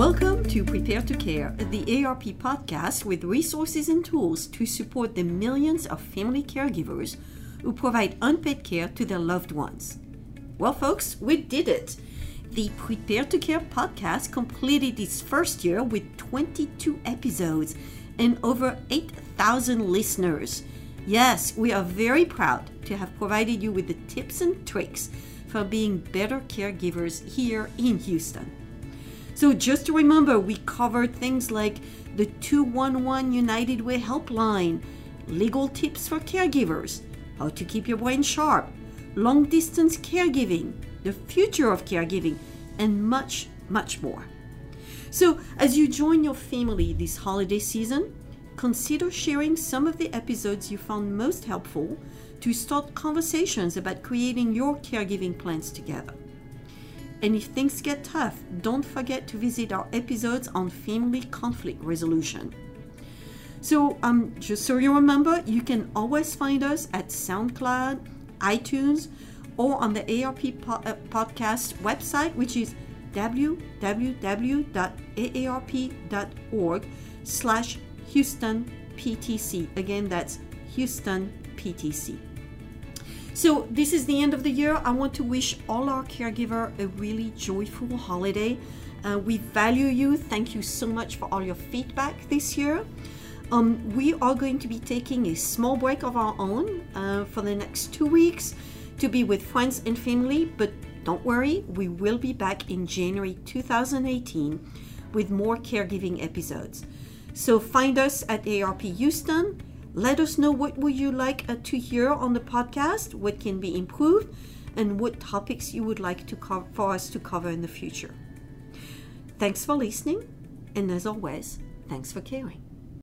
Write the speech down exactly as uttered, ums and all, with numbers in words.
Welcome to Prepare to Care, the A A R P podcast with resources and tools to support the millions of family caregivers who provide unpaid care to their loved ones. Well, folks, we did it. The Prepare to Care podcast completed its first year with twenty-two episodes and over eight thousand listeners. Yes, we are very proud to have provided you with the tips and tricks for being better caregivers here in Houston. So just to remember, we covered things like the two one one United Way helpline, legal tips for caregivers, how to keep your brain sharp, long-distance caregiving, the future of caregiving, and much, much more. So as you join your family this holiday season, consider sharing some of the episodes you found most helpful to start conversations about creating your caregiving plans together. And if things get tough, don't forget to visit our episodes on family conflict resolution. So um, just so you remember, you can always find us at SoundCloud, iTunes, or on the A A R P po- uh, podcast website, which is w w w dot a a r p dot org slash Houston P T C. Again, that's Houston P T C. So this is the end of the year. I want to wish all our caregivers a really joyful holiday. Uh, we value you. Thank you so much for all your feedback this year. Um, we are going to be taking a small break of our own uh, for the next two weeks to be with friends and family. But don't worry, we will be back in January two thousand eighteen with more caregiving episodes. So find us at A A R P Houston. Let us know what would you like to hear on the podcast, what can be improved, and what topics you would like to co- for us to cover in the future. Thanks for listening, and as always, thanks for caring.